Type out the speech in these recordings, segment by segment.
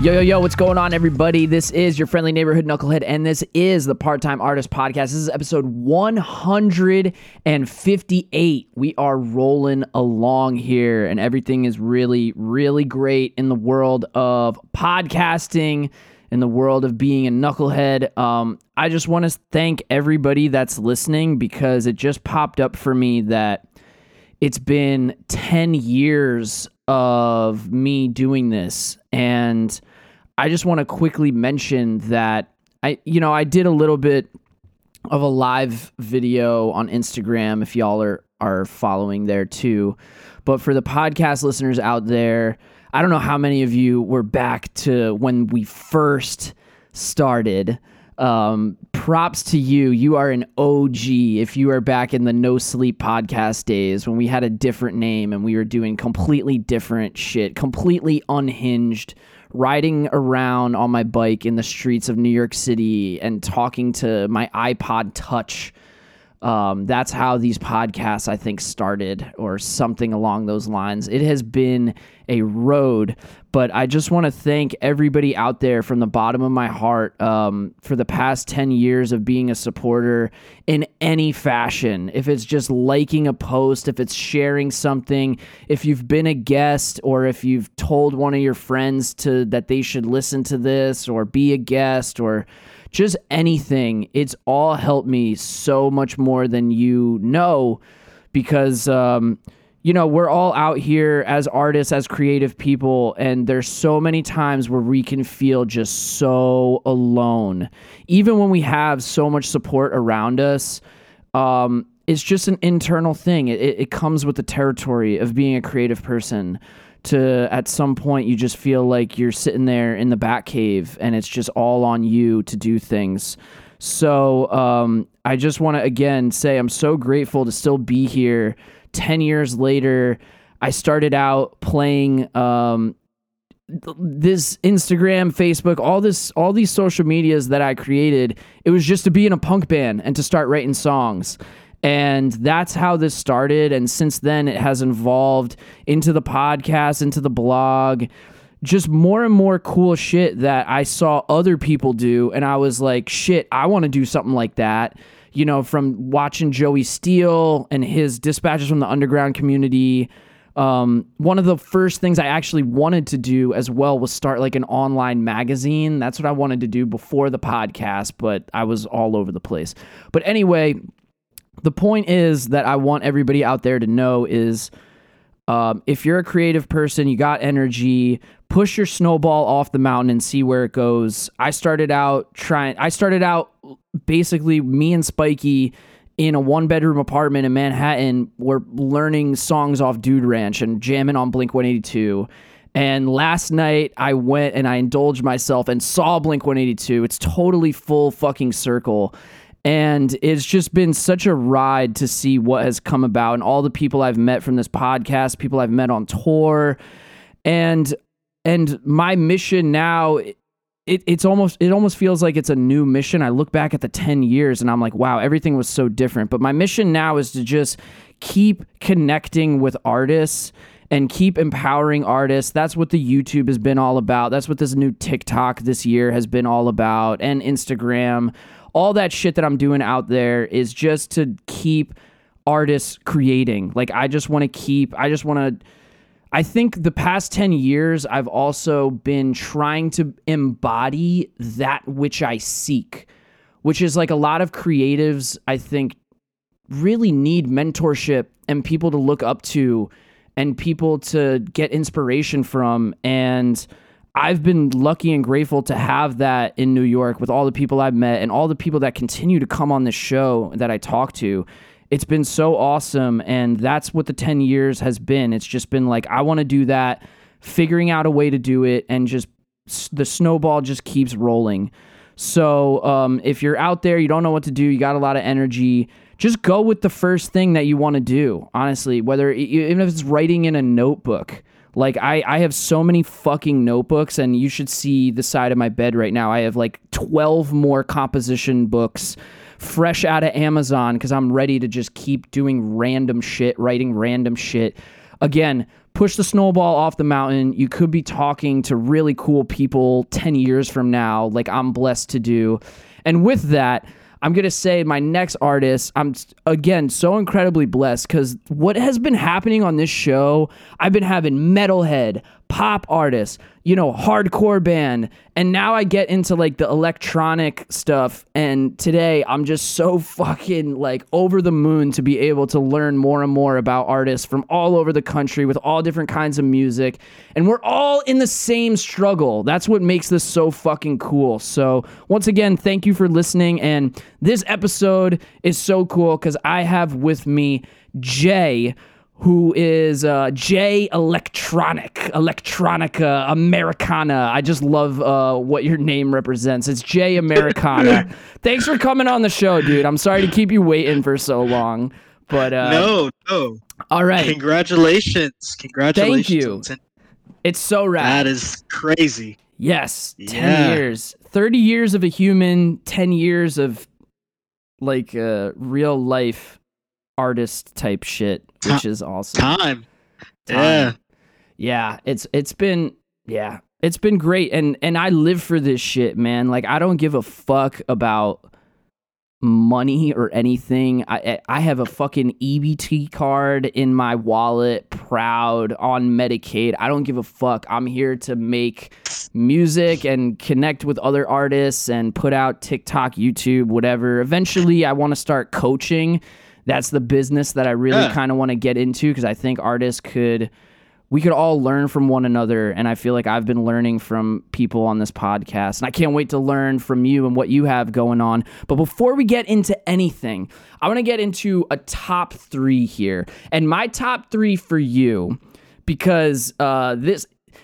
Yo, what's going on, everybody? This is your friendly neighborhood Knucklehead, and this is the Part-Time Artist Podcast. This is episode 158. We are rolling along here, and everything is really, really great in the world of podcasting, in the world of being a Knucklehead. I just want to thank everybody that's listening, because it just popped up for me that it's been 10 years of me doing this, and I just want to quickly mention that I did a little bit of a live video on Instagram, if y'all are following there too. But for the podcast listeners out there, I don't know how many of you were back to when we first started. Props to you. You are an OG. If you are back in the No Sleep podcast days when we had a different name and we were doing completely different shit, completely unhinged, riding around on my bike in the streets of New York City and talking to my iPod Touch. That's how these podcasts, I think, started, or something along those lines. It has been a road, but I just want to thank everybody out there from the bottom of my heart for the past 10 years of being a supporter in any fashion. If it's just liking a post, if it's sharing something, if you've been a guest, or if you've told one of your friends that they should listen to this or be a guest, or just anything. It's all helped me so much more than you know, because, we're all out here as artists, as creative people, and there's so many times where we can feel just so alone. Even when we have so much support around us, it's just an internal thing. It comes with the territory of being a creative person. To at some point you just feel like you're sitting there in the bat cave and it's just all on you to do things. So I just want to again say I'm so grateful to still be here 10 years later. I started out playing this Instagram, Facebook, all these social medias that I created. It was just to be in a punk band and to start writing songs. And that's how this started. And since then, it has evolved into the podcast, into the blog, just more and more cool shit that I saw other people do. And I was like, shit, I want to do something like that. From watching Joey Steele and his Dispatches from the Underground community. One of the first things I actually wanted to do as well was start like an online magazine. That's what I wanted to do before the podcast, but I was all over the place. But anyway, the point is that I want everybody out there to know is if you're a creative person, you got energy, push your snowball off the mountain and see where it goes. I started out basically me and Spikey in a one-bedroom apartment in Manhattan. We're learning songs off Dude Ranch and jamming on Blink-182. And last night I went and I indulged myself and saw Blink-182. It's totally full fucking circle. And it's just been such a ride to see what has come about and all the people I've met from this podcast, people I've met on tour. And my mission now, it almost feels like it's a new mission. I look back at the 10 years and I'm like, wow, everything was so different. But my mission now is to just keep connecting with artists and keep empowering artists. That's what the YouTube has been all about. That's what this new TikTok this year has been all about, and Instagram. All that shit that I'm doing out there is just to keep artists creating. Like, I think the past 10 years, I've also been trying to embody that which I seek, which is like a lot of creatives, I think, really need mentorship and people to look up to and people to get inspiration from. And I've been lucky and grateful to have that in New York with all the people I've met and all the people that continue to come on this show that I talk to. It's been so awesome, and that's what the 10 years has been. It's just been like, I want to do that, figuring out a way to do it, and just the snowball just keeps rolling. So if you're out there, you don't know what to do, you got a lot of energy, just go with the first thing that you want to do, honestly, even if it's writing in a notebook. Like, I have so many fucking notebooks, and you should see the side of my bed right now. I have like 12 more composition books fresh out of Amazon because I'm ready to just keep doing random shit, writing random shit. Again, push the snowball off the mountain. You could be talking to really cool people 10 years from now, like I'm blessed to do. And with that, I'm going to say my next artist, I'm, again, so incredibly blessed because what has been happening on this show, I've been having metalhead, pop artists, you know, hardcore band, and now I get into, like, the electronic stuff, and today I'm just so fucking, like, over the moon to be able to learn more and more about artists from all over the country with all different kinds of music, and we're all in the same struggle. That's what makes this so fucking cool. So, once again, thank you for listening, and this episode is so cool because I have with me Jay, who is Jay Electronica Americana. I just love what your name represents. It's Jay Americana. Thanks for coming on the show, dude. I'm sorry to keep you waiting for so long, but no. All right. Congratulations. Thank you. It's so rad. That is crazy. Yes, yeah. 10 years. 30 years of a human, 10 years of like real life artist type shit, which is awesome. Yeah. It's been great, and I live for this shit, man. Like, I don't give a fuck about money or anything. I have a fucking EBT card in my wallet, proud, on Medicaid. I don't give a fuck. I'm here to make music and connect with other artists and put out TikTok, YouTube, whatever. Eventually, I want to start coaching. That's the business that I really kind of want to get into because I think artists we could all learn from one another. And I feel like I've been learning from people on this podcast, and I can't wait to learn from you and what you have going on. But before we get into anything, I want to get into a top three here, and my top three for you, because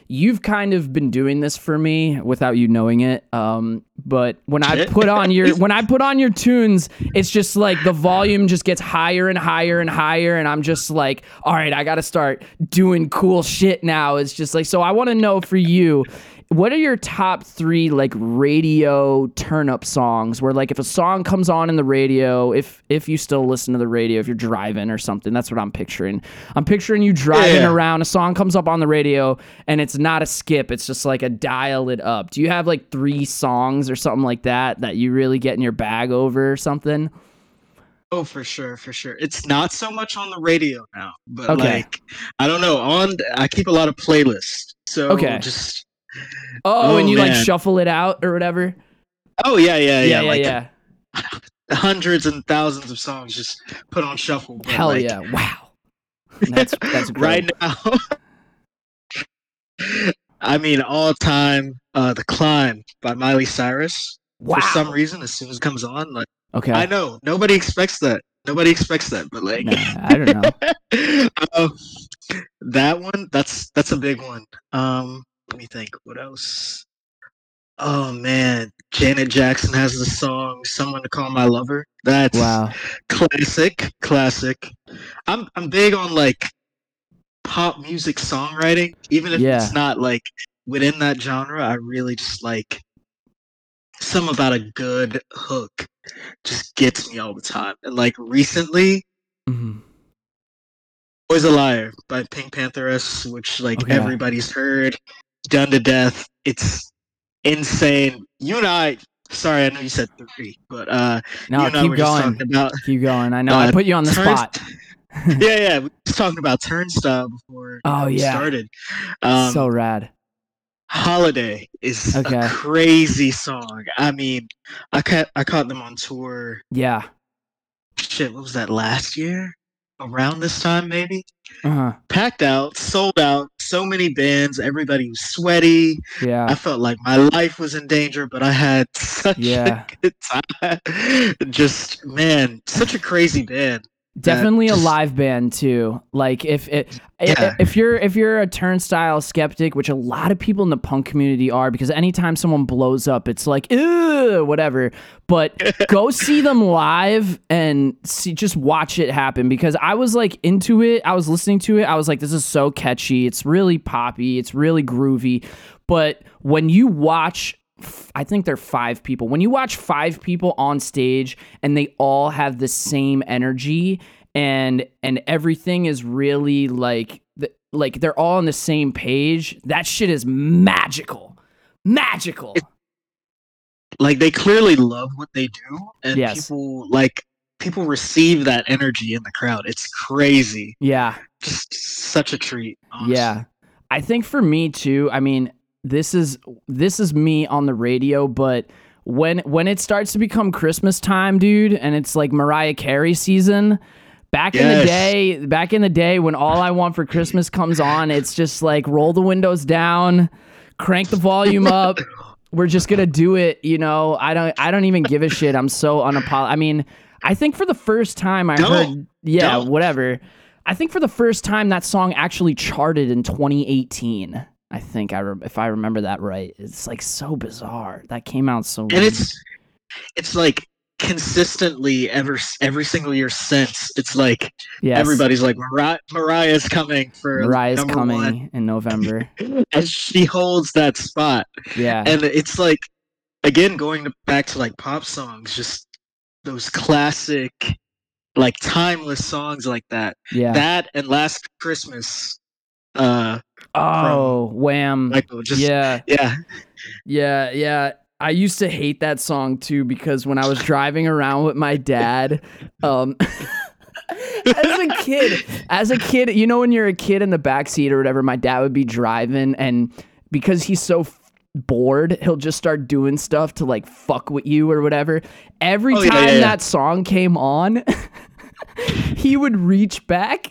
you've kind of been doing this for me without you knowing it. But when I put on your tunes, it's just like the volume just gets higher and higher and higher. And I'm just like, all right, I got to start doing cool shit now. It's just like, so I want to know for you, what are your top three like radio turn up songs where like if a song comes on in the radio, if you still listen to the radio, if you're driving or something, that's what I'm picturing. I'm picturing you driving around, a song comes up on the radio and it's not a skip. It's just like a dial it up. Do you have like three songs or something like that you really get in your bag over or something? Oh, for sure. It's not so much on the radio now, but like, I don't know. I keep a lot of playlists. So just... Oh, and you man. Like shuffle it out or whatever? Oh, yeah. Like hundreds and thousands of songs just put on shuffle. Hell like... yeah. Wow. That's great. Right now, I mean, all time, The Climb by Miley Cyrus. Wow. For some reason, as soon as it comes on, like, I know, nobody expects that, but like, I don't know. That one, that's a big one. Let me think. What else? Oh man, Janet Jackson has the song "Someone to Call My Lover." That's classic. I'm big on like pop music songwriting, even if it's not like within that genre. I really just like something about a good hook. Just gets me all the time. And like recently, "Boy's a Liar" by Pink Pantheress, which like everybody's heard. Done to death. It's insane. You and I, sorry, I know you said three, but no, keep going. Keep going. I know I put you on the spot. Yeah. We were talking about Turnstile before we started. So rad. Holiday is a crazy song. I mean, I caught them on tour. Yeah. Shit, what was that, last year? Around this time, maybe? Packed out, sold out, so many bands, everybody was sweaty. Yeah. I felt like my life was in danger, but I had such a good time. Just, man, such a crazy band. Definitely a live band too. Like if you're a Turnstile skeptic, which a lot of people in the punk community are, because anytime someone blows up, it's like ew, whatever. But go see them live and just watch it happen. Because I was like into it, I was listening to it, I was like, this is so catchy. It's really poppy. It's really groovy. But when you watch. I think they're five people. When you watch five people on stage and they all have the same energy and everything is really like like they're all on the same page, that shit is magical. Magical. It, like, they clearly love what they do, and yes. people receive that energy in the crowd. It's crazy. Yeah. Just such a treat. Honestly. Yeah. I think for me too, I mean, this is me on the radio, but when it starts to become Christmas time, dude, and it's like Mariah Carey season, back in the day when All I Want for Christmas comes on, it's just like roll the windows down, crank the volume up. We're just going to do it, you know. I don't even give a shit. I'm so unapologetic. I mean, I think for the first time I think for the first time that song actually charted in 2018. I think if I remember that right, it's like so bizarre. That came out so. And it's like consistently every single year since. It's like everybody's like Mariah's coming for Mariah's coming one. In November, and she holds that spot. Yeah, and it's like again back to like pop songs, just those classic, like timeless songs like that. Yeah, that and Last Christmas. Wham! Michael, yeah. I used to hate that song too because when I was driving around with my dad, as a kid, you know, when you're a kid in the backseat or whatever, my dad would be driving, and because he's so bored, he'll just start doing stuff to like fuck with you or whatever. Every time that song came on, he would reach back.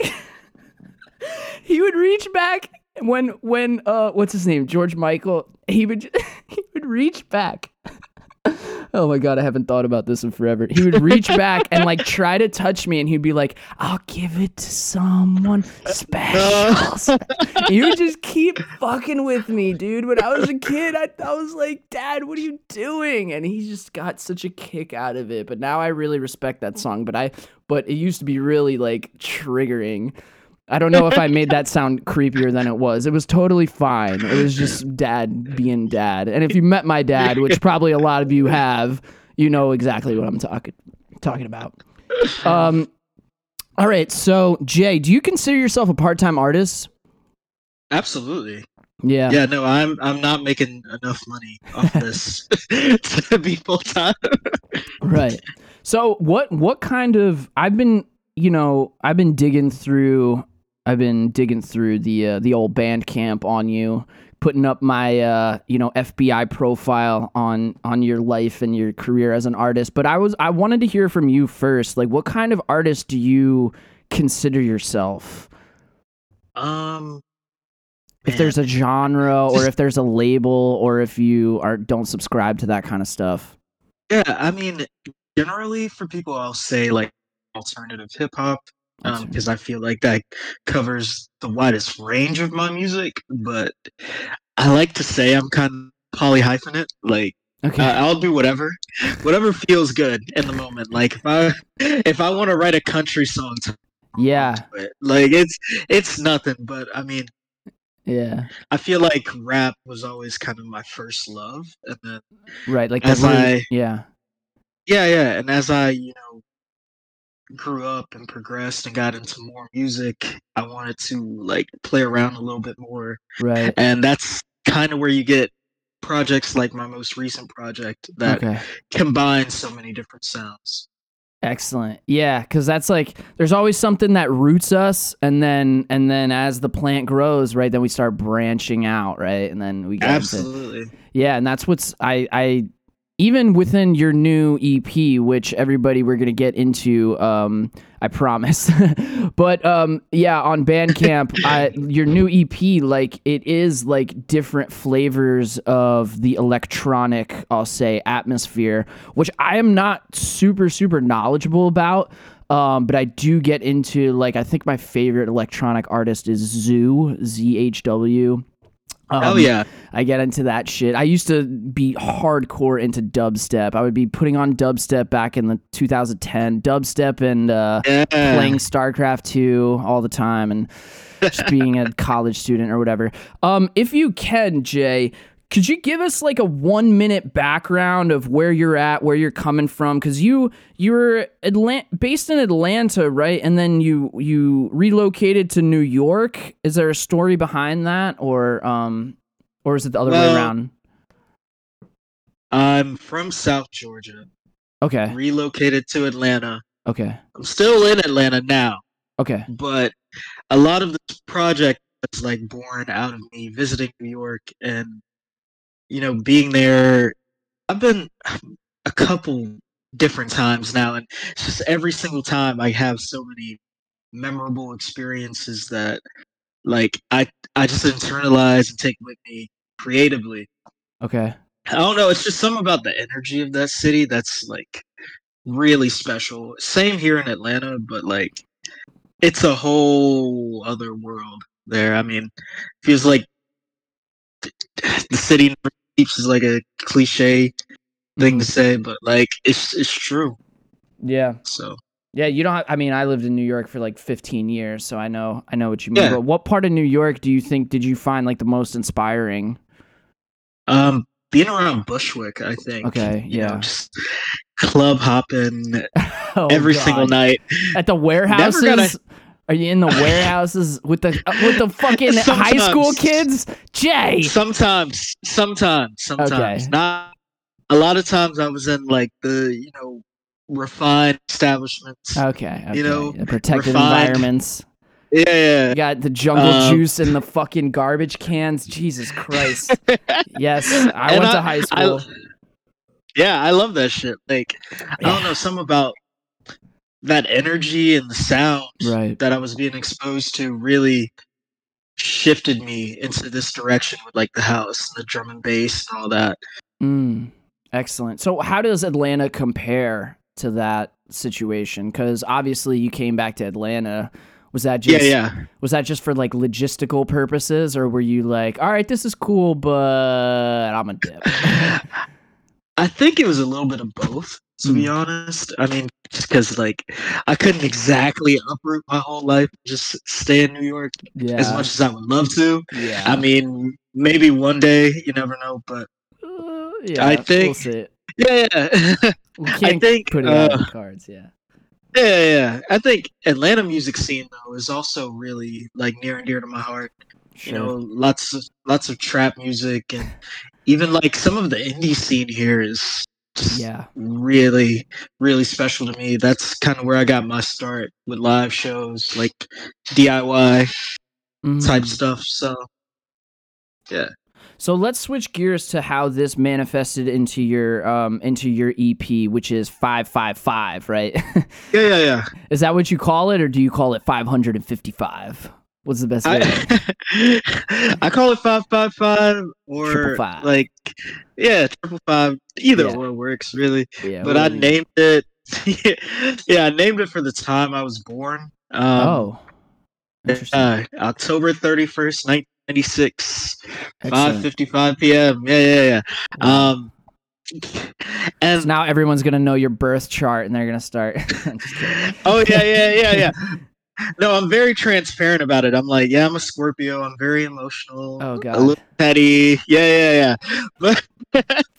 He would reach back when what's his name? George Michael. He would reach back. Oh my God, I haven't thought about this in forever. He would reach back and like try to touch me, and he'd be like, "I'll give it to someone special." He would just keep fucking with me, dude. When I was a kid, I was like, "Dad, what are you doing?" And he just got such a kick out of it. But now I really respect that song. But it used to be really like triggering. I don't know if I made that sound creepier than it was. It was totally fine. It was just dad being dad. And if you met my dad, which probably a lot of you have, you know exactly what I'm talking about. All right. So, Jay, do you consider yourself a part-time artist? Absolutely. Yeah. Yeah, no, I'm not making enough money off this to be full-time. Right. So, what kind of I've been digging through the old Bandcamp on you, putting up my FBI profile on your life and your career as an artist. But I wanted to hear from you first. Like, what kind of artist do you consider yourself? If there's a genre, or if there's a label, or if you don't subscribe to that kind of stuff. Yeah, I mean, generally for people, I'll say like alternative hip hop. Because I feel like that covers the widest range of my music, but I like to say I'm kind of polyhyphenate. Like, okay. I'll do whatever feels good in the moment. Like, if I want to write a country song, like it's nothing. But I mean, yeah, I feel like rap was always kind of my first love, and then and as I grew up and progressed and got into more music, I wanted to like play around a little bit more, right? And that's kind of where you get projects like my most recent project that combines so many different sounds. Excellent. Yeah, because that's like there's always something that roots us, and then as the plant grows, right, then we start branching out, right, and then we get and that's what's I even within your new EP, which everybody we're going to get into, I promise. But on Bandcamp, your new EP, like it is like different flavors of the electronic, I'll say, atmosphere, which I am not super, super knowledgeable about. But I do get into like, I think my favorite electronic artist is ZHW. I get into that shit. I used to be hardcore into dubstep. I would be putting on dubstep back in the 2010 dubstep and playing StarCraft 2 all the time and just being a college student or whatever. If you can, Jay, Could you give us like a 1-minute background of where you're at, where you're coming from? Because you're based in Atlanta, right? And then you relocated to New York. Is there a story behind that, or is it the other way around? I'm from South Georgia. Okay. Relocated to Atlanta. Okay. I'm still in Atlanta now. Okay. But a lot of this project is like born out of me visiting New York and, you know, being there. I've been a couple different times now, and just every single time I have so many memorable experiences that like I just internalize and take with me creatively. Okay. I don't know, it's just something about the energy of that city that's like really special. Same here in Atlanta, but like it's a whole other world there. I mean, it feels like the city never sleeps is like a cliche thing to say, but like it's true. Yeah. So yeah, you don't have, I mean, I lived in New York for like 15 years, so I know what you mean. Yeah. But what part of New York do you think did you find like the most inspiring? Being around Bushwick, I think. Okay, yeah. You know, just club hopping every single night. At the warehouses? Are you in the warehouses with the fucking sometimes, high school kids? Jay! Sometimes. Okay. Not a lot of times I was in like the, you know, refined establishments. Okay. You know, the protected environments. Yeah. You got the jungle juice in the fucking garbage cans. Jesus Christ. Yes, I went to high school. I love that shit. Like, yeah. I don't know, something about that energy and the sound that I was being exposed to really shifted me into this direction with like the house and the drum and bass and all that. Excellent. So how does Atlanta compare to that situation? Because obviously you came back to Atlanta. Was that just was that just for like logistical purposes, or were you like, all right, this is cool, but I'm a dip? I think it was a little bit of both, to be honest. I mean, just because like I couldn't exactly uproot my whole life, just stay in New York as much as I would love to. Yeah. I mean, maybe one day, you never know, but I think we'll see. We can't put it out on cards. Yeah. I think Atlanta music scene though is also really like near and dear to my heart. Sure. You know, lots of trap music, and even like some of the indie scene here is just really, really special to me. That's kind of where I got my start with live shows, like DIY type stuff. So yeah. So let's switch gears to how this manifested into your EP, which is 555, right? Yeah. Is that what you call it, or do you call it 555? What's the best way? I call it 555 or 555. Like 555. Either one works really. Yeah, but I named it. I named it for the time I was born. Interesting. October 31st, 1996, 5:55 p.m. Yeah. And so now everyone's gonna know your birth chart, and they're gonna start. I'm just kidding. Oh yeah. No, I'm very transparent about it. I'm like, I'm a Scorpio. I'm very emotional. Oh god, a little petty. Yeah. But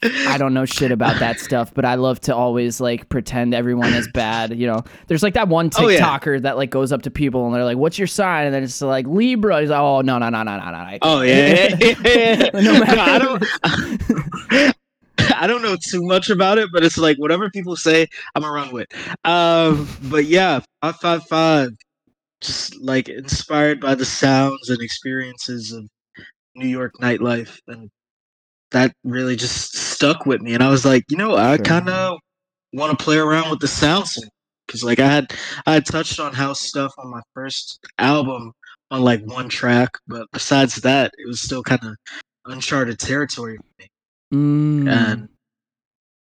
I don't know shit about that stuff, but I love to always like pretend everyone is bad. You know, there's like that one TikToker that like goes up to people and they're like, "What's your sign?" And then it's like Libra. He's like, "Oh no." Oh yeah. I don't know too much about it, but it's like whatever people say, I'm gonna run with. But yeah, 555, just like inspired by the sounds and experiences of New York nightlife, and that really just stuck with me. And I was like, you know, I kind of want to play around with the sounds, because like I had touched on house stuff on my first album on like one track, but besides that, it was still kind of uncharted territory for me. And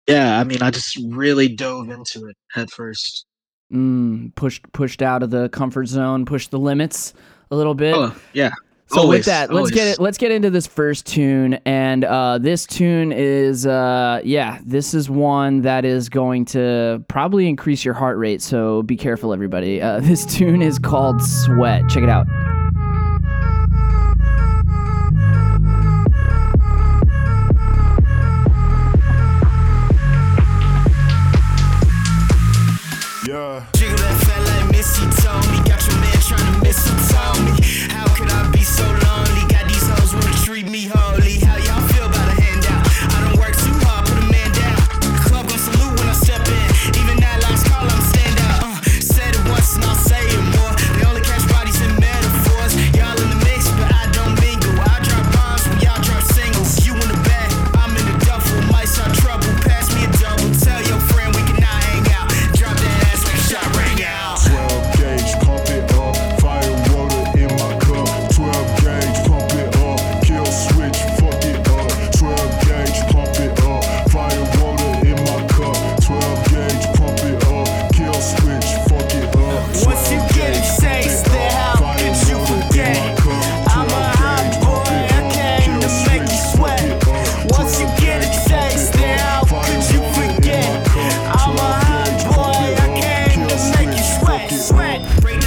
yeah, I mean, I just really dove into it head first. Pushed out of the comfort zone, pushed the limits a little bit. Oh, yeah. So always, with that, let's get into this first tune, and this tune is this is one that is going to probably increase your heart rate, so be careful, everybody. This tune is called Sweat. Check it out. Yeah. Jiggle that fat like Missy Tony. Got your man trying to mistletoe me. How could I be so lonely? Got these hoes wanna treat me holy. How y'all feel about a handout? I don't work too hard, put a man down. Club gon' salute when I step in. Even that last call, I'm stand out. Said it once and I'll say it more. They only catch bodies in metaphors. Y'all in the mix, but I don't mingle. I drop bombs when y'all drop singles. You in the back, I'm in the duffel. Might start trouble, pass me a double. Tell your friend we cannot hang out. Drop that ass like a shot rang out. 12 gauge, pump it up. Fire water in my cup. 12 gauge, pump it up. Kill switch, fuck it up. 12 gauge, pump it up. Fire water in my cup. 12 gauge, pump it up. Kill switch, fuck it up. Once you get a taste, then how could you forget? I'm a hot boy, I came to make you sweat. Once you get a taste, then how could you forget? I'm a hot boy, I came to make you sweat. Sweat. Break the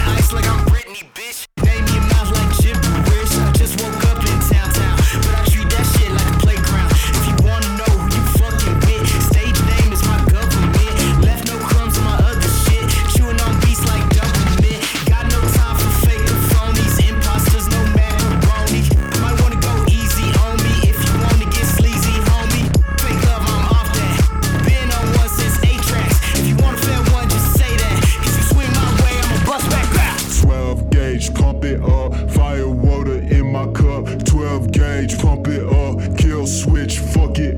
ice like I'm Britney, bitch. Name your mouth like gibberish. I just woke up in downtown, but I treat that shit like a playground. If you wanna know who you fucking with, stage name is my government. Left no crumbs on my other shit, chewing on beats like government. Got no time for fake and phonies, imposters, no macaroni. Might wanna go easy on me if you wanna get sleazy, homie. Fake love, I'm off that. Been on one since 8 tracks. If you wanna fail one, just say that. Cause you swing my way, I'ma bust back out. 12 gauge, pump it up. Fire water in my cup. 12 gauge, pump it up. Kill switch, fuck it up.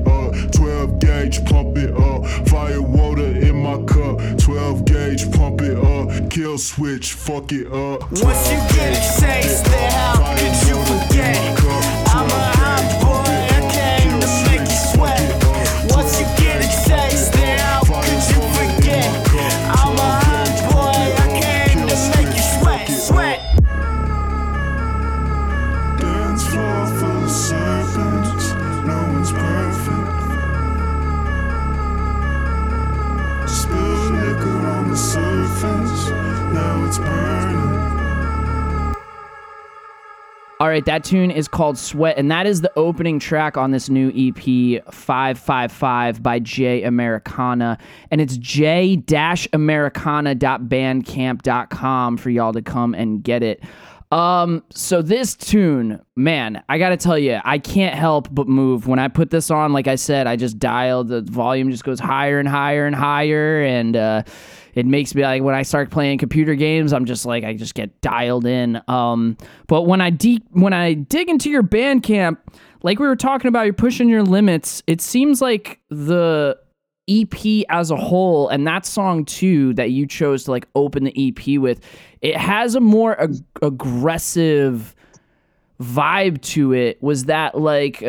12 gauge, pump it up. Fire water in my cup. 12 gauge, pump it up. Kill switch, fuck it up. Once you get a taste, then how could you forget? I'm a hot boy, I came to make you sweat. Once you get a taste, then how could you forget? I'm a hot boy, I came to make you sweat. Sweat. Dance floor full of serpents. No one's perfect. Spill liquor on the surface. Now it's burning. All right, that tune is called Sweat, and that is the opening track on this new EP, 555 by Jay Americana. And it's j-americana.bandcamp.com for y'all to come and get it. So this tune, man, I gotta tell you, I can't help but move. When I put this on, like I said, I just dial, the volume just goes higher and higher and higher, and it makes me, like, when I start playing computer games, I'm just like, I just get dialed in. But when I dig into your Bandcamp, like we were talking about, you're pushing your limits. It seems like the EP as a whole, and that song too that you chose to like open the EP with, it has a more aggressive vibe to it. Was that like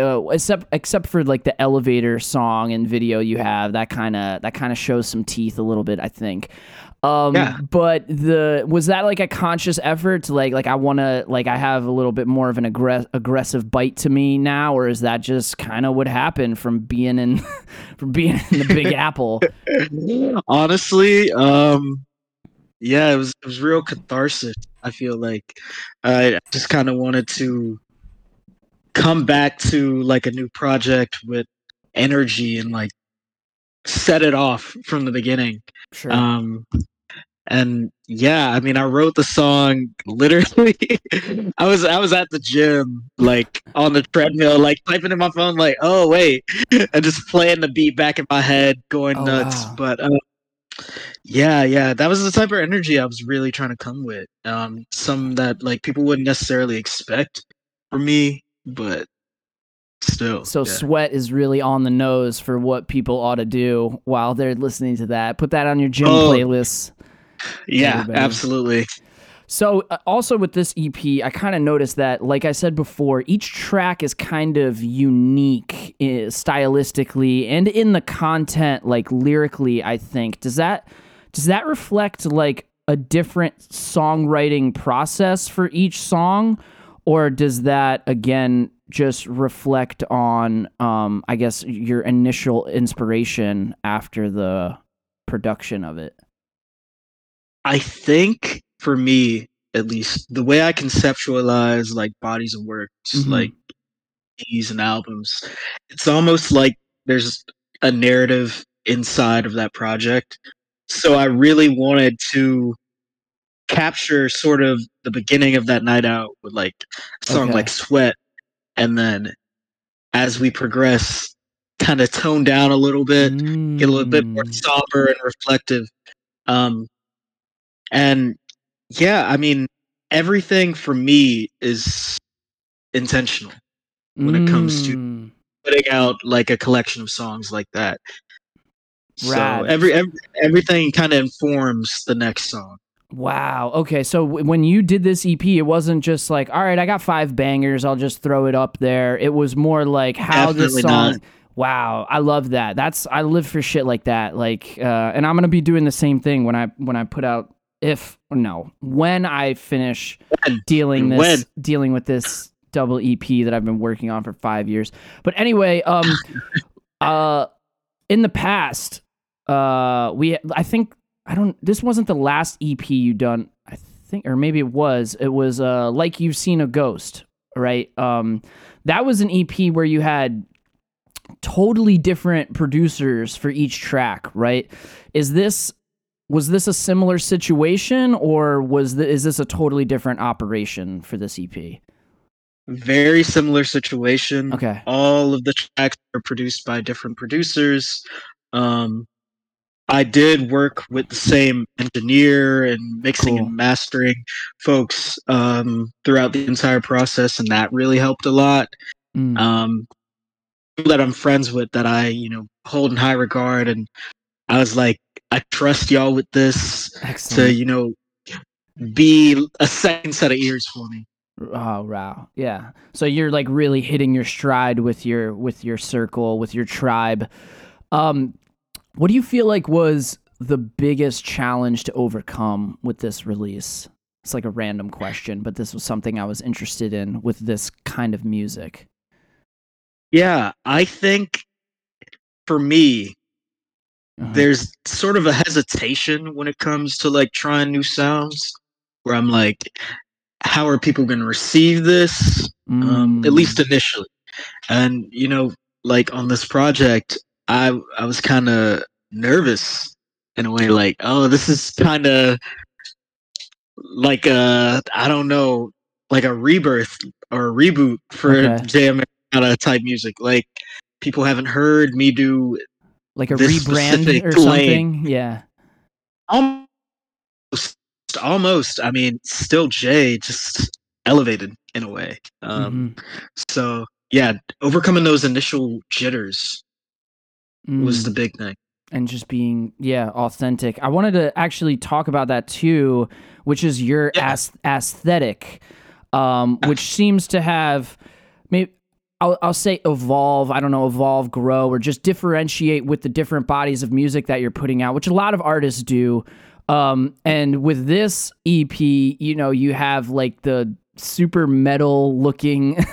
except for like the elevator song and video you have, that kind of shows some teeth a little bit, I think. Yeah. But was that like a conscious effort to like I want to, like, I have a little bit more of an aggressive bite to me now, or is that just kind of what happened from being in the Big Apple? Honestly, yeah, it was real catharsis. I feel like I just kind of wanted to come back to like a new project with energy and like set it off from the beginning. Sure. And yeah, I mean, I wrote the song literally. I was at the gym, like on the treadmill, like typing in my phone, like, oh wait, and just playing the beat back in my head, going nuts. Wow. But yeah, that was the type of energy I was really trying to come with. Some that like people wouldn't necessarily expect from me, but still. So yeah. Sweat is really on the nose for what people ought to do while they're listening to that. Put that on your gym playlists. Yeah, everybody. Absolutely. So also with this EP, I kind of noticed that, like I said before, each track is kind of unique stylistically and in the content, like lyrically, I think. Does that reflect like a different songwriting process for each song? Or does that, again, just reflect on, I guess, your initial inspiration after the production of it? I think, for me at least, the way I conceptualize like bodies of works, mm-hmm. like EPs and albums, it's almost like there's a narrative inside of that project. So I really wanted to capture sort of the beginning of that night out with like a song like Sweat. And then as we progress, kind of tone down a little bit, get a little bit more somber and reflective. And yeah, I mean, everything for me is intentional when it comes to putting out like a collection of songs like that. Rad. So everything kind of informs the next song. Wow. Okay. So when you did this EP, it wasn't just like, all right, I got five bangers, I'll just throw it up there. It was more like how this song. Not. Wow. I love that. I live for shit like that. Like, and I'm going to be doing the same thing when I put out, when I finish dealing with this double EP that I've been working on for 5 years. But anyway, in the past, this wasn't the last EP you done, I think, or maybe it was. It was Like You've Seen a Ghost, right? That was an EP where you had totally different producers for each track, right? Was this a similar situation, or is this a totally different operation for this EP? Very similar situation. Okay. All of the tracks are produced by different producers. I did work with the same engineer and mixing and mastering folks throughout the entire process, and that really helped a lot. People that I'm friends with that I, hold in high regard, and I was like, I trust y'all with this to, be a second set of ears for me. Oh wow, yeah. So you're like really hitting your stride with your circle, with your tribe. What do you feel like was the biggest challenge to overcome with this release? It's like a random question, but this was something I was interested in with this kind of music. Yeah, I think for me, there's sort of a hesitation when it comes to like trying new sounds, where I'm like, how are people going to receive this? At least initially. And, like on this project, I was kind of nervous in a way, like, oh, this is kind of like a rebirth or a reboot for Jay Americana type music. Like, people haven't heard me do like a rebrand or something. Yeah. Almost. I mean, still Jay, just elevated in a way. So yeah, overcoming those initial jitters was the big thing. And just being, authentic. I wanted to actually talk about that too, which is your aesthetic, which seems to have, maybe I'll say evolve, I don't know, evolve, grow, or just differentiate with the different bodies of music that you're putting out, which a lot of artists do. And with this EP, you have like the super metal looking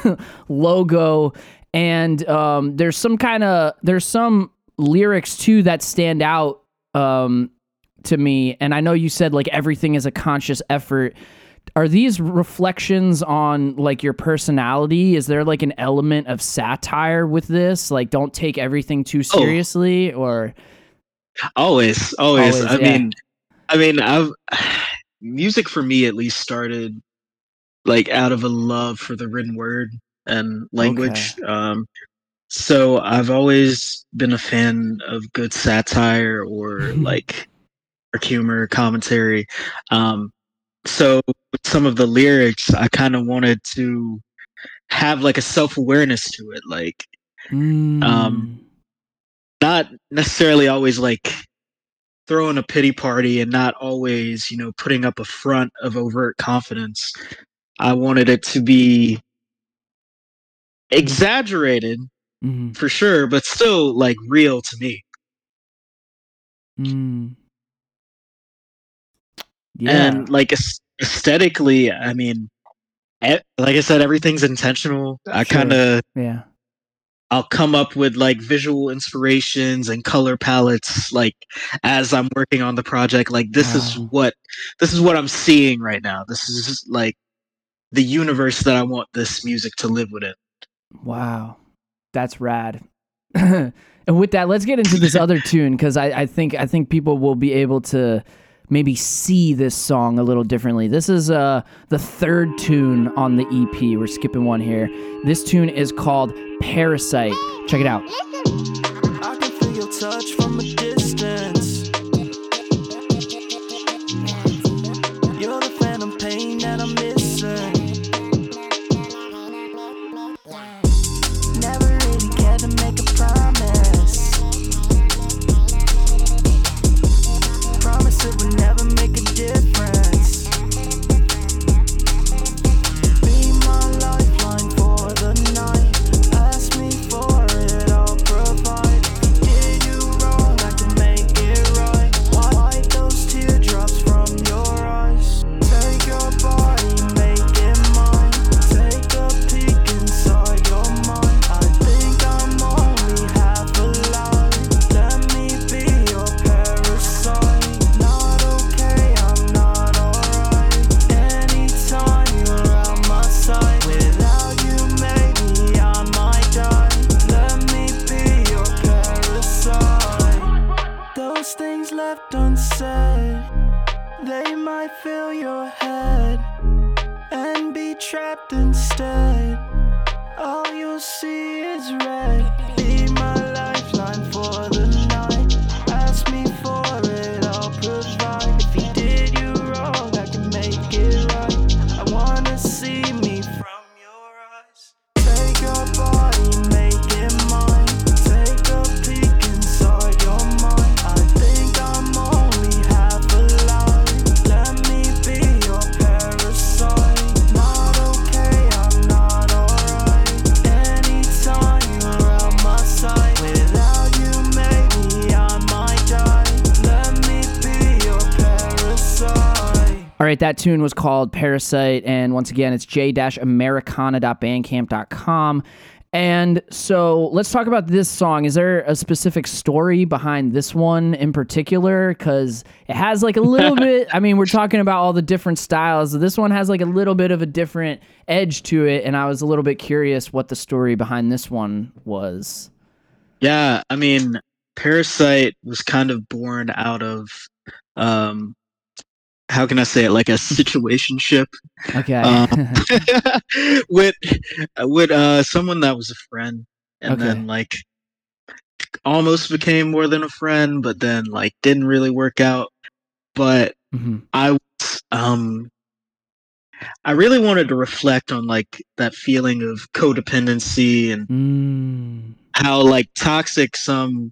logo, and there's some lyrics too that stand out to me. And I know you said like everything is a conscious effort. Are these reflections on like your personality? Is there like an element of satire with this? Like, don't take everything too seriously, or always. I mean, music for me at least started like out of a love for the written word and language. Okay. So I've always been a fan of good satire or like dark humor, commentary. So with some of the lyrics, I kind of wanted to have like a self-awareness to it, like not necessarily always like throwing a pity party and not always, putting up a front of overt confidence. I wanted it to be exaggerated for sure, but still like real to me. Yeah. And like aesthetically, I mean, like I said, everything's intentional. I kind of, I'll come up with like visual inspirations and color palettes, like as I'm working on the project. Like this is what I'm seeing right now. This is like the universe that I want this music to live within. Wow, that's rad. And And with that, let's get into this other tune, because I think people will be able to maybe see this song a little differently. This is the third tune on the EP. We're skipping one here. This tune is called Parasite. Check it out. I can feel your touch from a distance. You're the phantom pain that I'm missing. Never really cared to make a promise. Promise it would never make a difference. Be my lifeline for the night. Ask me for it, I'll provide. Did you wrong, I can make it right. Wipe those teardrops from your eyes. Take your body, make it mine. Take a peek inside your mind. I think I'm only half alive. Let me be your parasite. Not okay, I'm not alright. Anytime you're on my side, without you, maybe I might die. Let me be your parasite. Those things left unsaid, they might fill your head and be trapped instead. All you'll see is red. Be my lifeline for the night. Ask me for it, I'll provide. If you did you wrong, I can make it right. I wanna see me from your eyes. Take your body, make it mine. Take a peek inside your mind. I think I'm only half alive. Let me be your parasite. Not okay, I'm not alright. Anytime you're on my side, without you, maybe I might die. Let me be your parasite. All right, that tune was called Parasite, and once again, it's j-americana.bandcamp.com. And so let's talk about this song. Is there a specific story behind this one in particular? Because it has like a little bit, I mean, we're talking about all the different styles. This one has like a little bit of a different edge to it, and I was a little bit curious what the story behind this one was. Yeah, I mean, Parasite was kind of born out of, how can I say it, like a situationship. Okay. With someone that was a friend, and okay, then like almost became more than a friend, but then like didn't really work out. But I really wanted to reflect on like that feeling of codependency and how like toxic some,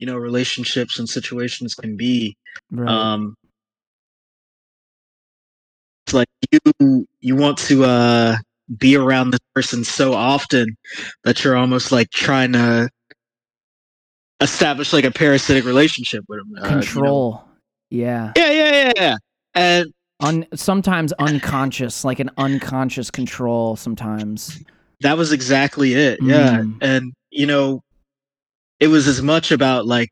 you know, relationships and situations can be. Right. Like you want to be around this person so often that you're almost like trying to establish like a parasitic relationship with them. Control. You know? Yeah. And sometimes unconscious, like an unconscious control sometimes. That was exactly it. Yeah. And you know, it was as much about like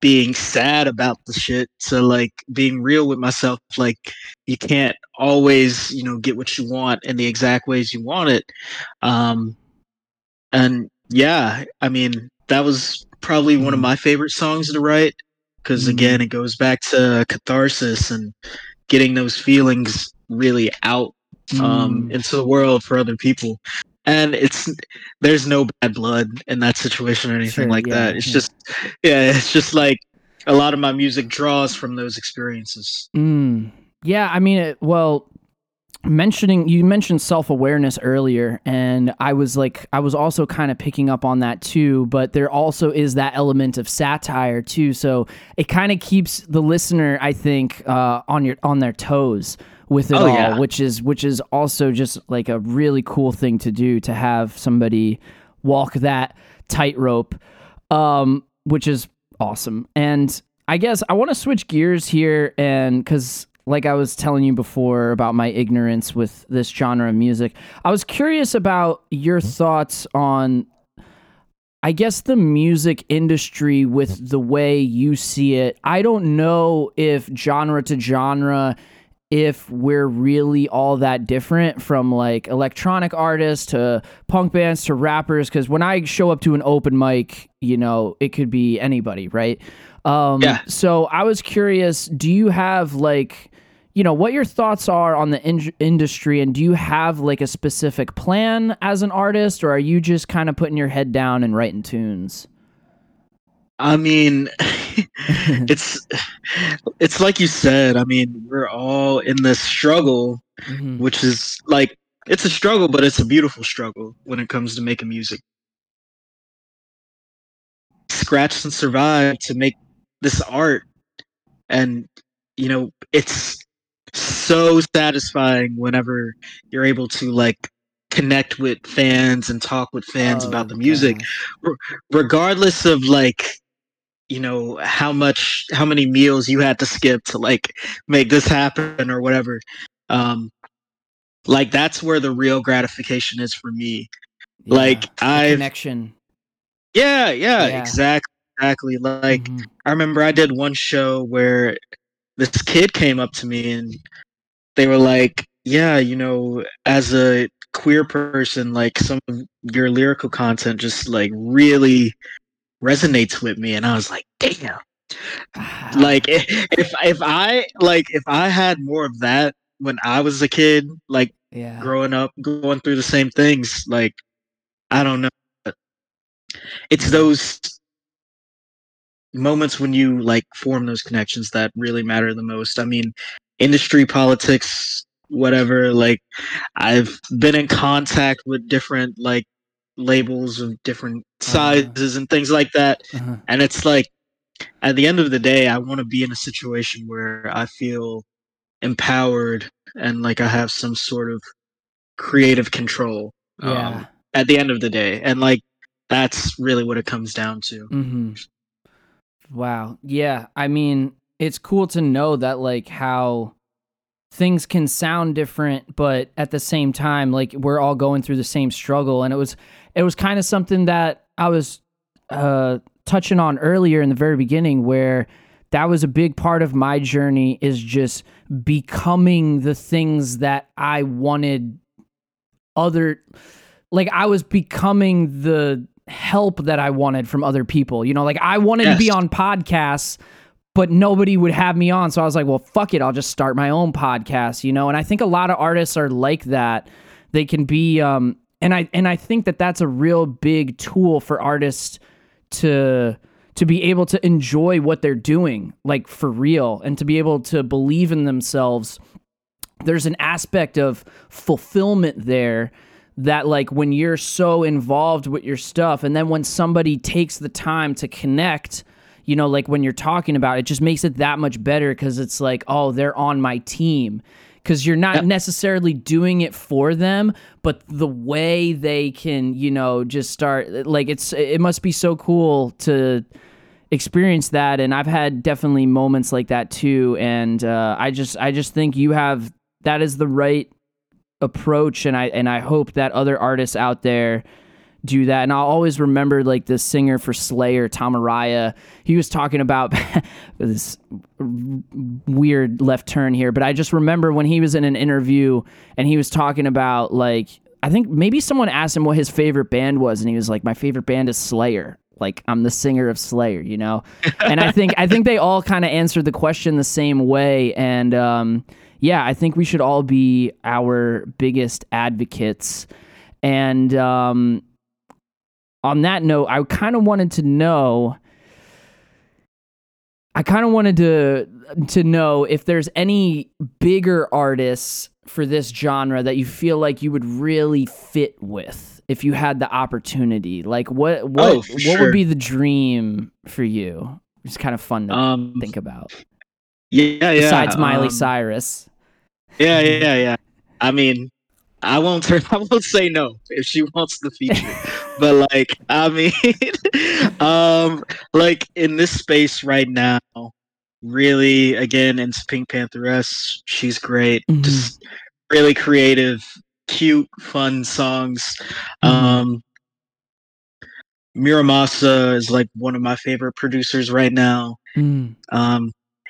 being sad about the shit, so like being real with myself, like you can't always, you know, get what you want in the exact ways you want it. And yeah, I mean, that was probably one of my favorite songs to write, because again, it goes back to catharsis and getting those feelings really out into the world for other people. And there's no bad blood in that situation or anything that. It's just like a lot of my music draws from those experiences. Yeah, I mean, you mentioned self-awareness earlier, and I was also kind of picking up on that too, but there also is that element of satire too. So it kind of keeps the listener, I think, on their toes with it which is also just like a really cool thing to do, to have somebody walk that tightrope, which is awesome. And I guess I want to switch gears here, and because like I was telling you before about my ignorance with this genre of music, I was curious about your thoughts on, I guess, the music industry with the way you see it. I don't know if genre to genre if we're really all that different from like electronic artists to punk bands to rappers, because when I show up to an open mic, you know, it could be anybody, right? Yeah. So I was curious, do you have like, you know, what your thoughts are on the industry, and do you have like a specific plan as an artist, or are you just kind of putting your head down and writing tunes? I mean, it's like you said. I mean, we're all in this struggle, mm-hmm. which is like, it's a struggle, but it's a beautiful struggle when it comes to making music. Scratch and survive to make this art. And, you know, it's so satisfying whenever you're able to like connect with fans and talk with fans about the music, regardless of like, you know, how many meals you had to skip to like make this happen or whatever. Like that's where the real gratification is for me. Yeah, like connection. Yeah. Exactly. Like mm-hmm. I remember I did one show where this kid came up to me and they were like, yeah, you know, as a queer person, like some of your lyrical content just like really resonates with me. And I was like, damn, like if I had more of that when I was a kid, like growing up, going through the same things, like, I don't know. It's those moments when you like form those connections that really matter the most. I mean, industry, politics, whatever, like I've been in contact with different like labels of different sizes and things like that. Uh-huh. And it's like, at the end of the day, I want to be in a situation where I feel empowered and like I have some sort of creative control at the end of the day. And like, that's really what it comes down to. Mm-hmm. Wow. Yeah. I mean, it's cool to know that like how things can sound different, but at the same time, like we're all going through the same struggle. And it was kind of something that I was touching on earlier in the very beginning, where that was a big part of my journey, is just becoming the things that I wanted like I was becoming the help that I wanted from other people, you know, like I wanted to be on podcasts, but nobody would have me on. So I was like, well, fuck it. I'll just start my own podcast, you know? And I think a lot of artists are like that. They can be, and I think that that's a real big tool for artists to be able to enjoy what they're doing, like for real, and to be able to believe in themselves. There's an aspect of fulfillment there that like when you're so involved with your stuff, and then when somebody takes the time to connect, you know, like when you're talking about it, just makes it that much better, because it's like, oh, they're on my team, because you're not necessarily doing it for them, but the way they can, you know, just start like it must be so cool to experience that. And I've had definitely moments like that too. And I just think you have, that is the right approach. And I hope that other artists out there do that. And I'll always remember like the singer for Slayer, Tom Araya. He was talking about this weird left turn here, but I just remember when he was in an interview and he was talking about like, I think maybe someone asked him what his favorite band was, and he was like, my favorite band is Slayer. Like, I'm the singer of Slayer, you know? And I think they all kind of answered the question the same way. And I think we should all be our biggest advocates. And on that note, I kind of wanted to know. I kind of wanted to know if there's any bigger artists for this genre that you feel like you would really fit with if you had the opportunity. Like, what would be the dream for you? It's kind of fun to think about. Yeah. Besides Miley Cyrus. Yeah. I mean, I won't say no if she wants the feature. But like, I mean, like in this space right now, really, again, into Pink Pantheress, she's great. Mm-hmm. Just really creative, cute, fun songs. Mm-hmm. Miramasa is like one of my favorite producers right now. Mm.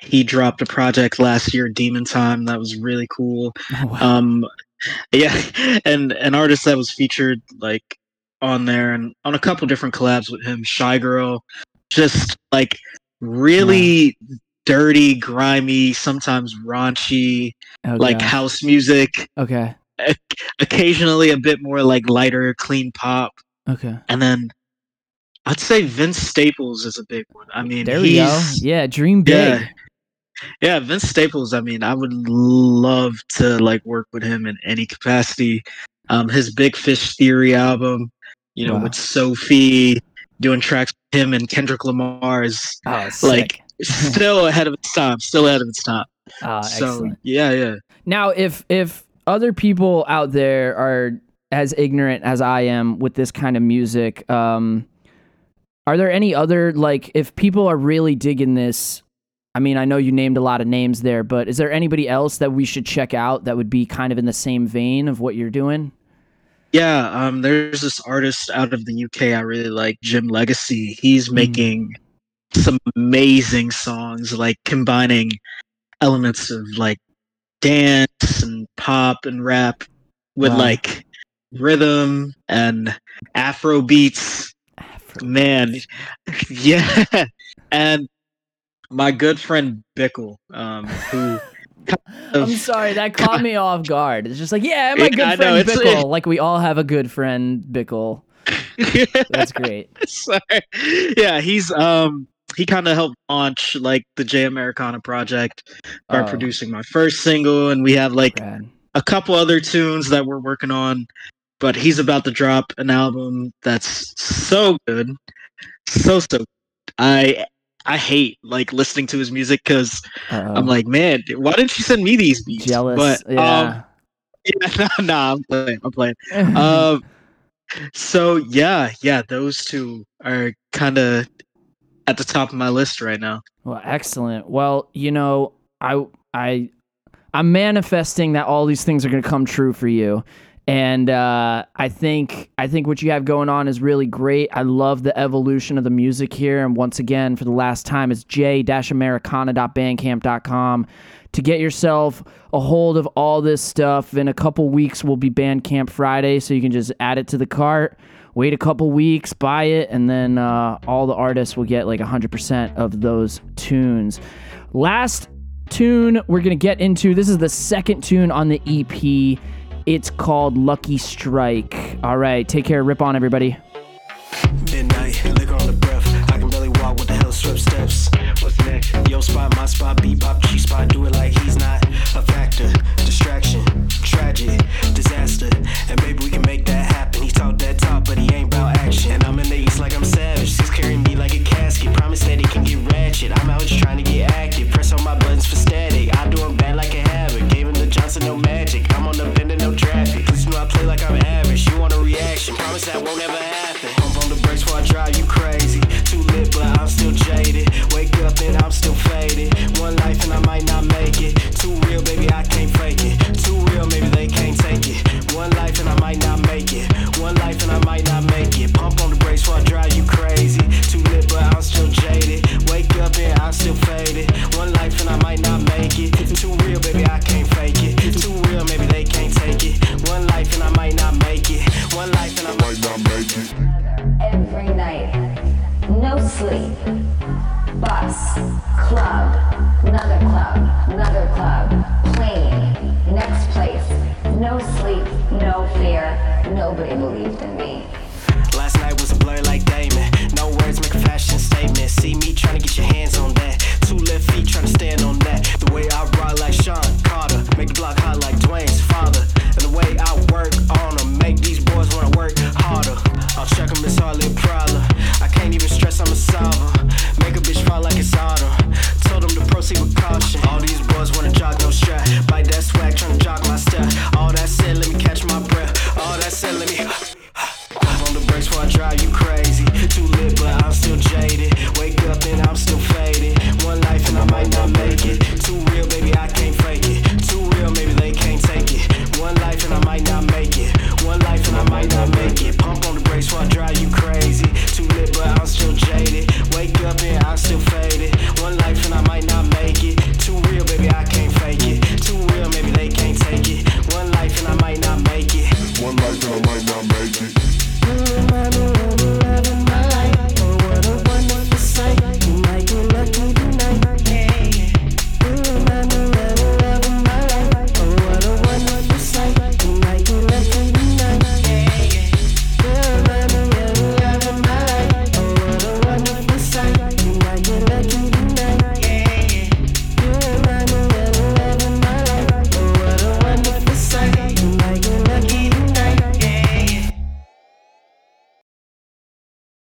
He dropped a project last year, Demon Time, that was really cool. Oh, wow. Yeah, and an artist that was featured like on there and on a couple different collabs with him, Shy Girl, just like really dirty, grimy, sometimes raunchy, house music. Okay. Occasionally a bit more like lighter, clean pop. Okay. And then I'd say Vince Staples is a big one. I mean, there we go. Yeah, dream big. Yeah, Vince Staples. I mean, I would love to like work with him in any capacity. His Big Fish Theory album, with Sophie, doing tracks with him and Kendrick Lamar is like still ahead of its time. So excellent. Yeah. Now, if other people out there are as ignorant as I am with this kind of music, are there any other, like, if people are really digging this, I mean, I know you named a lot of names there, but is there anybody else that we should check out that would be kind of in the same vein of what you're doing? Yeah, there's this artist out of the UK I really like, Jim Legacy. He's making some amazing songs, like combining elements of like dance and pop and rap with like rhythm and Afro beats. Man, yeah, and my good friend Bickle, who I'm sorry, that caught me off guard. It's just like, yeah, my good friend Bickle. Like, we all have a good friend Bickle. That's great. Sorry. Yeah, he's he kind of helped launch like the Jay Americana project by producing my first single, and we have like a couple other tunes that we're working on. But he's about to drop an album that's so good, so good. I hate like listening to his music because I'm like, man, why didn't you send me these beats? Jealous, but I'm playing. So yeah, those two are kind of at the top of my list right now. Well, excellent. Well, I'm manifesting that all these things are going to come true for you. And I think what you have going on is really great. I love the evolution of the music here. And once again, for the last time, it's j-americana.bandcamp.com to get yourself a hold of all this stuff. In a couple weeks, will be Bandcamp Friday, so you can just add it to the cart, wait a couple weeks, buy it, and then all the artists will get like 100% of those tunes. Last tune we're going to get into, this is the second tune on the EP. It's called Lucky Strike. All right, take care. Rip on, everybody. Midnight, liquor on the breath. I can barely walk with the hell strip steps. What's next? Yo spot, my spot, bebop, G spot. Do it like he's not a factor. Distraction, tragedy, disaster. And maybe we can make that happen. He talk that talk, but he ain't about action. And I'm in the east like I'm savage. He's carrying me like a casket. Promise that he can get ratchet. I'm out just trying to get active. Press on my buttons for static. I do it bad like a habit. Gave him the Johnson, no magic. I'm on the bend and no traffic. Listen, I play like I'm average. You want a reaction? Promise that won't ever happen. I'm on the brakes while I drive you crazy. Too lit, but I'm still jaded. Wake up and I'm still faded. One life and I might not make it. Too real, baby, I can't fake it. Too real, maybe they can't take it. One life and I might not make it. One life and I might not make it. Pump on the brakes while I drive you crazy. Too lit, but I'm still jaded. Wake up and I'm still faded. One life and I might not make it. Too real, baby, I can't fake it. Too real, maybe they can't take it. One life and I might not make it. One life and I might not make it. Every night, no sleep. Bus, club, another club, another club, plane, next place, no sleep, no fear, nobody believed in me. Last night was a blur like Damon, no words make a fashion statement, see me trying to get your hands on that, two left feet trying to stand on that, the way I ride like Sean Carter, make the block hot like Dwayne's father, and the way I work on them, make these boys wanna work harder, I'll check them, it's hardly a problem, I can't even stress, I'm a solver, make a bitch fall like it's autumn, told them to proceed with caution, all these boys wanna